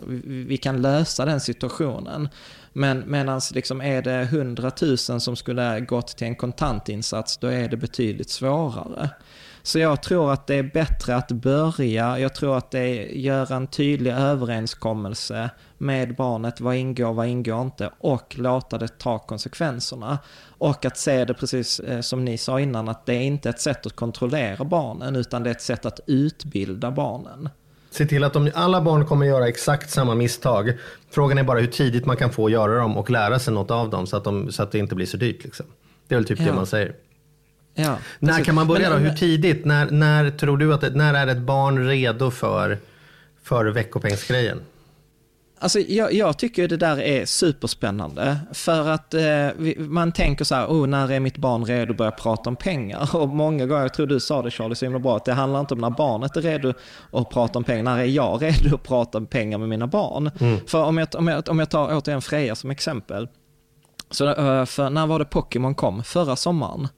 vi kan lösa den situationen. Men medans liksom är det 100 000 som skulle gått till en kontantinsats, då är det betydligt svårare. Så jag tror att det är bättre att börja. Jag tror att det är göra en tydlig överenskommelse med barnet. Vad ingår inte? Och låta det ta konsekvenserna. Och att se det precis som ni sa innan, att det är inte ett sätt att kontrollera barnen utan det är ett sätt att utbilda barnen. Se till att alla barn kommer göra exakt samma misstag. Frågan är bara hur tidigt man kan få göra dem och lära sig något av dem så att det inte blir så dyrt. Liksom. Det är väl typ det man säger. Ja, när kan man börja då? Hur tidigt? När tror du att när är ett barn redo för veckopengsgrejen? Alltså jag tycker det där är superspännande för att man tänker så här, när är mitt barn redo att börja prata om pengar? Och många gånger, jag tror du sa det Charlie så himla bra, att det handlar inte om när barnet är redo att prata om pengar, när är jag redo att prata om pengar med mina barn? Mm. För om jag tar återigen Freja som exempel, så för när var det Pokémon kom? Förra sommaren.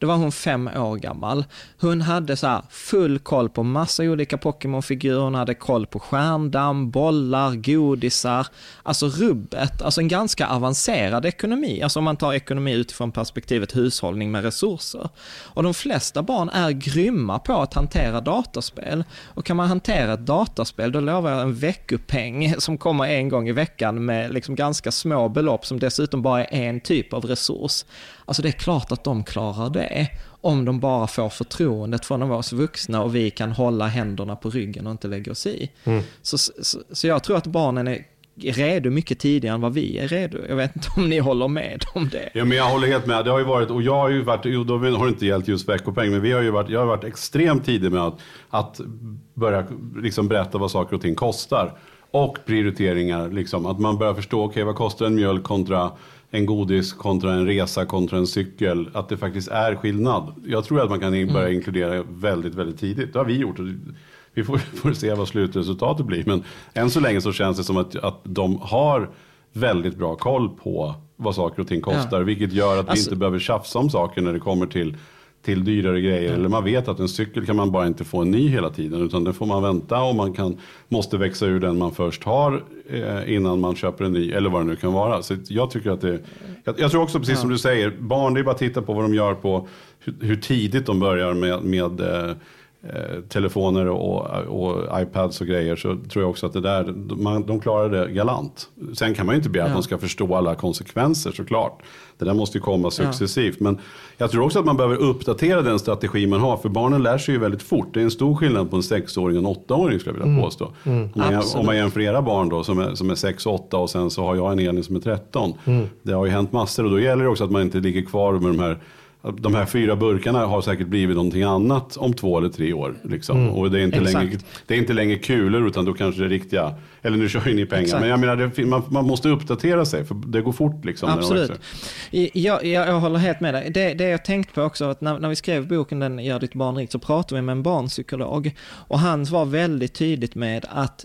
Då var hon 5 år gammal. Hon hade så här full koll på massa olika Pokémon-figurer. Hon hade koll på stjärndamm, bollar, godisar. Alltså rubbet. Alltså en ganska avancerad ekonomi. Alltså om man tar ekonomi utifrån perspektivet hushållning med resurser. Och de flesta barn är grymma på att hantera dataspel. Och kan man hantera ett dataspel, då lovar jag en veckopeng som kommer en gång i veckan med liksom ganska små belopp som dessutom bara är en typ av resurs. Alltså det är klart att de klarar det om de bara får förtroendet från oss vuxna och vi kan hålla händerna på ryggen och inte lägga oss i. Mm. Så jag tror att barnen är redo mycket tidigare än vad vi är redo. Jag vet inte om ni håller med om det. Ja, men jag håller helt med. Det har ju varit, och jag har ju varit, och då har det inte gällt just veckopeng, men jag har varit extremt tidig med att börja liksom berätta vad saker och ting kostar och prioriteringar. Liksom, att man börjar förstå, vad kostar en mjölk kontra en godis kontra en resa kontra en cykel, att det faktiskt är skillnad. Jag tror att man kan börja inkludera väldigt, väldigt tidigt. Det har vi gjort. Vi får se vad slutresultatet blir. Men än så länge så känns det som att de har väldigt bra koll på vad saker och ting kostar. Ja. Vilket gör att vi inte behöver tjafsa om saker när det kommer till dyrare grejer. Eller man vet att en cykel kan man bara inte få en ny hela tiden, utan den får man vänta och man måste växa ur den man först har innan man köper en ny, eller vad det nu kan vara. Så jag tycker att jag tror också, precis som du säger, barn, det är bara att titta på vad de gör, på hur tidigt de börjar med telefoner och iPads och grejer, så tror jag också att det där, de klarar det galant. Sen kan man ju inte begära att de ska förstå alla konsekvenser, såklart. Det där måste ju komma successivt. Ja. Men jag tror också att man behöver uppdatera den strategi man har, för barnen lär sig ju väldigt fort. Det är en stor skillnad på en 6-åring och en 8-åring, skulle jag vilja påstå. Mm. Om man jämför era barn då, som är 6 och 8, och sen så har jag en Elin som är 13. Mm. Det har ju hänt massor, och då gäller det också att man inte ligger kvar med de här 4 burkarna har säkert blivit någonting annat om 2 eller 3 år. Liksom. Mm. Och det är inte längre kulor, utan då kanske det är riktiga, eller nu kör ju ni pengar. Exakt. Men jag menar, man måste uppdatera sig, för det går fort. Liksom, absolut. Jag håller helt med dig. Det jag tänkt på också, att när vi skrev boken Den gör ditt barn rikt, så pratade vi med en barnpsykolog, och han var väldigt tydligt med att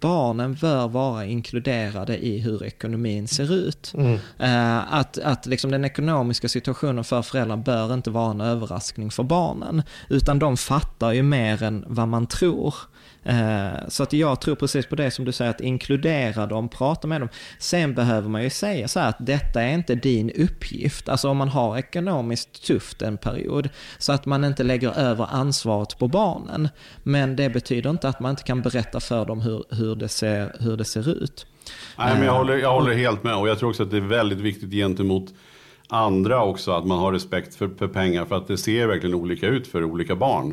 barnen bör vara inkluderade i hur ekonomin ser ut. Mm. Att liksom den ekonomiska situationen för föräldrar bör inte vara en överraskning för barnen, utan de fattar ju mer än vad man tror. Så att jag tror precis på det som du säger, att inkludera dem, prata med dem. Sen behöver man ju säga så här, att detta är inte din uppgift. Alltså om man har ekonomiskt tufft en period, så att man inte lägger över ansvaret på barnen. Men det betyder inte att man inte kan berätta för dem hur det ser ut. Nej, men jag håller helt med, och jag tror också att det är väldigt viktigt gentemot andra också, att man har respekt för pengar, för att det ser verkligen olika ut för olika barn,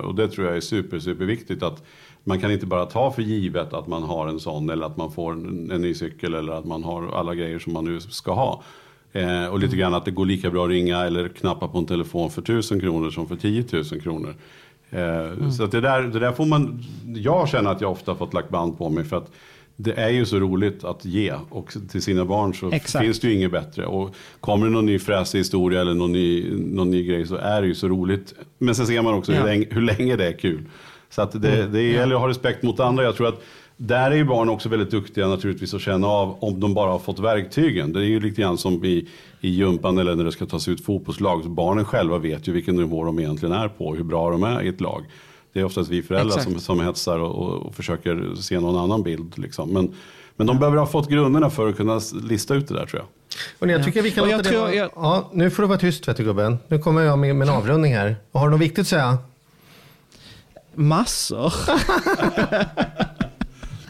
och det tror jag är superviktigt, att man kan inte bara ta för givet att man har en sån, eller att man får en ny cykel, eller att man har alla grejer som man nu ska ha, och lite grann att det går lika bra att ringa eller knappa på en telefon för 1 000 kronor som för 10 000 kronor. Så att det där får man, jag känner att jag ofta fått lagt band på mig, för att det är ju så roligt att ge, och till sina barn så finns det ju inget bättre. Och kommer det någon ny fräsig historia eller någon ny grej, så är det ju så roligt. Men sen ser man också hur länge det är kul. Så att det gäller att ha respekt mot andra. Jag tror att där är ju barn också väldigt duktiga naturligtvis att känna av om de bara har fått verktygen. Det är ju lite grann som i jumpan eller när det ska tas ut fotbollslag. Så barnen själva vet ju vilken nivå de egentligen är på, hur bra de är i ett lag. Det är oftast vi föräldrar som hetsar och försöker se någon annan bild. Liksom. Men de behöver ha fått grunderna för att kunna lista ut det där, tror jag. Och jag tycker vi kan låta det. Nu får du vara tyst, vet du, gubben. Nu kommer jag med en avrundning här. Och har du något viktigt att säga? Massor.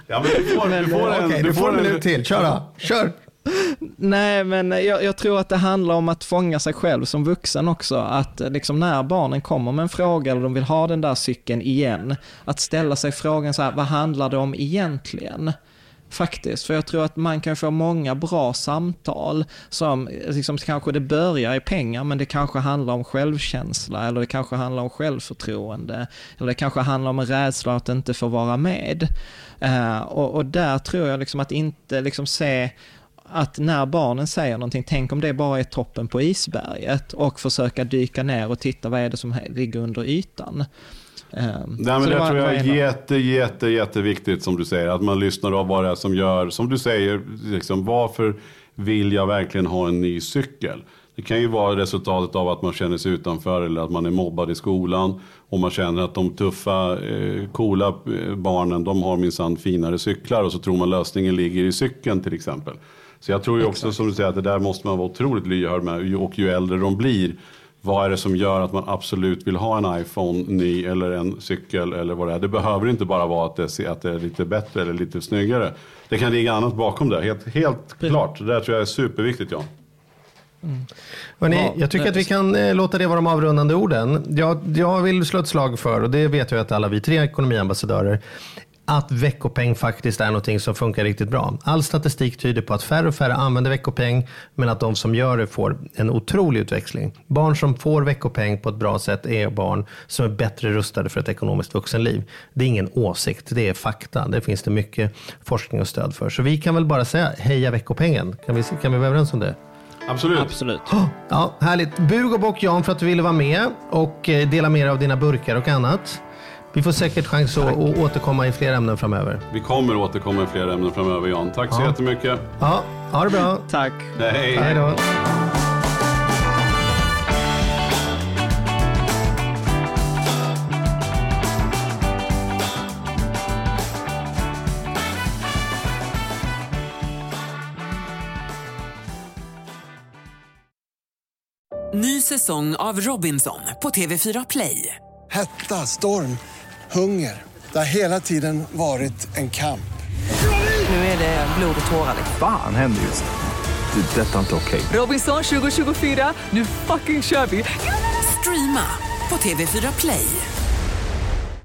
Ja, men du får en minut till. Kör. Nej, men jag tror att det handlar om att fånga sig själv som vuxen också. Att liksom när barnen kommer med en fråga eller de vill ha den där cykeln igen, att ställa sig frågan så här, vad handlar det om egentligen? Faktiskt, för jag tror att man kan få många bra samtal som liksom, kanske det börjar i pengar, men det kanske handlar om självkänsla, eller det kanske handlar om självförtroende, eller det kanske handlar om en rädsla att inte få vara med. Och där tror jag liksom att inte liksom se att när barnen säger någonting, tänk om det bara är toppen på isberget, och försöka dyka ner och titta vad är det som ligger under ytan. Nej, men det tror jag är jätteviktigt som du säger, att man lyssnar av vad det är som gör, som du säger liksom, varför vill jag verkligen ha en ny cykel? Det kan ju vara resultatet av att man känner sig utanför, eller att man är mobbad i skolan och man känner att de tuffa coola barnen, de har minsann finare cyklar, och så tror man lösningen ligger i cykeln till exempel. Så jag tror ju också som du säger att det där måste man vara otroligt lyhörd med, och ju äldre de blir, vad är det som gör att man absolut vill ha en iPhone ny eller en cykel eller vad det är? Det behöver inte bara vara att det är lite bättre eller lite snyggare. Det kan ligga annat bakom det. Helt klart. Det där tror jag är superviktigt, ja. Mm. Hörrni, jag tycker att vi kan låta det vara de avrundande orden. Jag vill slå ett slag för, och det vet jag att alla vi tre ekonomiambassadörer, att veckopeng faktiskt är någonting som funkar riktigt bra. All statistik tyder på att färre och färre använder veckopeng, men att de som gör det får en otrolig utväxling. Barn som får veckopeng på ett bra sätt är barn som är bättre rustade för ett ekonomiskt vuxenliv. Det är ingen åsikt, det är fakta. Det finns det mycket forskning och stöd för. Så vi kan väl bara säga heja veckopengen. Kan vi vara överens om det? Absolut. Ja, härligt. Bug och bock Jan för att du ville vara med och dela mer av dina burkar och annat. Vi får säkert chans att återkomma i fler ämnen framöver. Vi kommer återkomma i fler ämnen framöver, Jan. Tack så jättemycket. Ja, ha det bra. Tack. Hej då. Ny säsong av Robinson på TV4 Play. Hetta, storm, hunger. Det har hela tiden varit en kamp. Nu är det blod och tårar. Fan händer just nu. Det är detta inte okej. Robinson 2024, nu fucking kör vi. Streama på TV4 Play.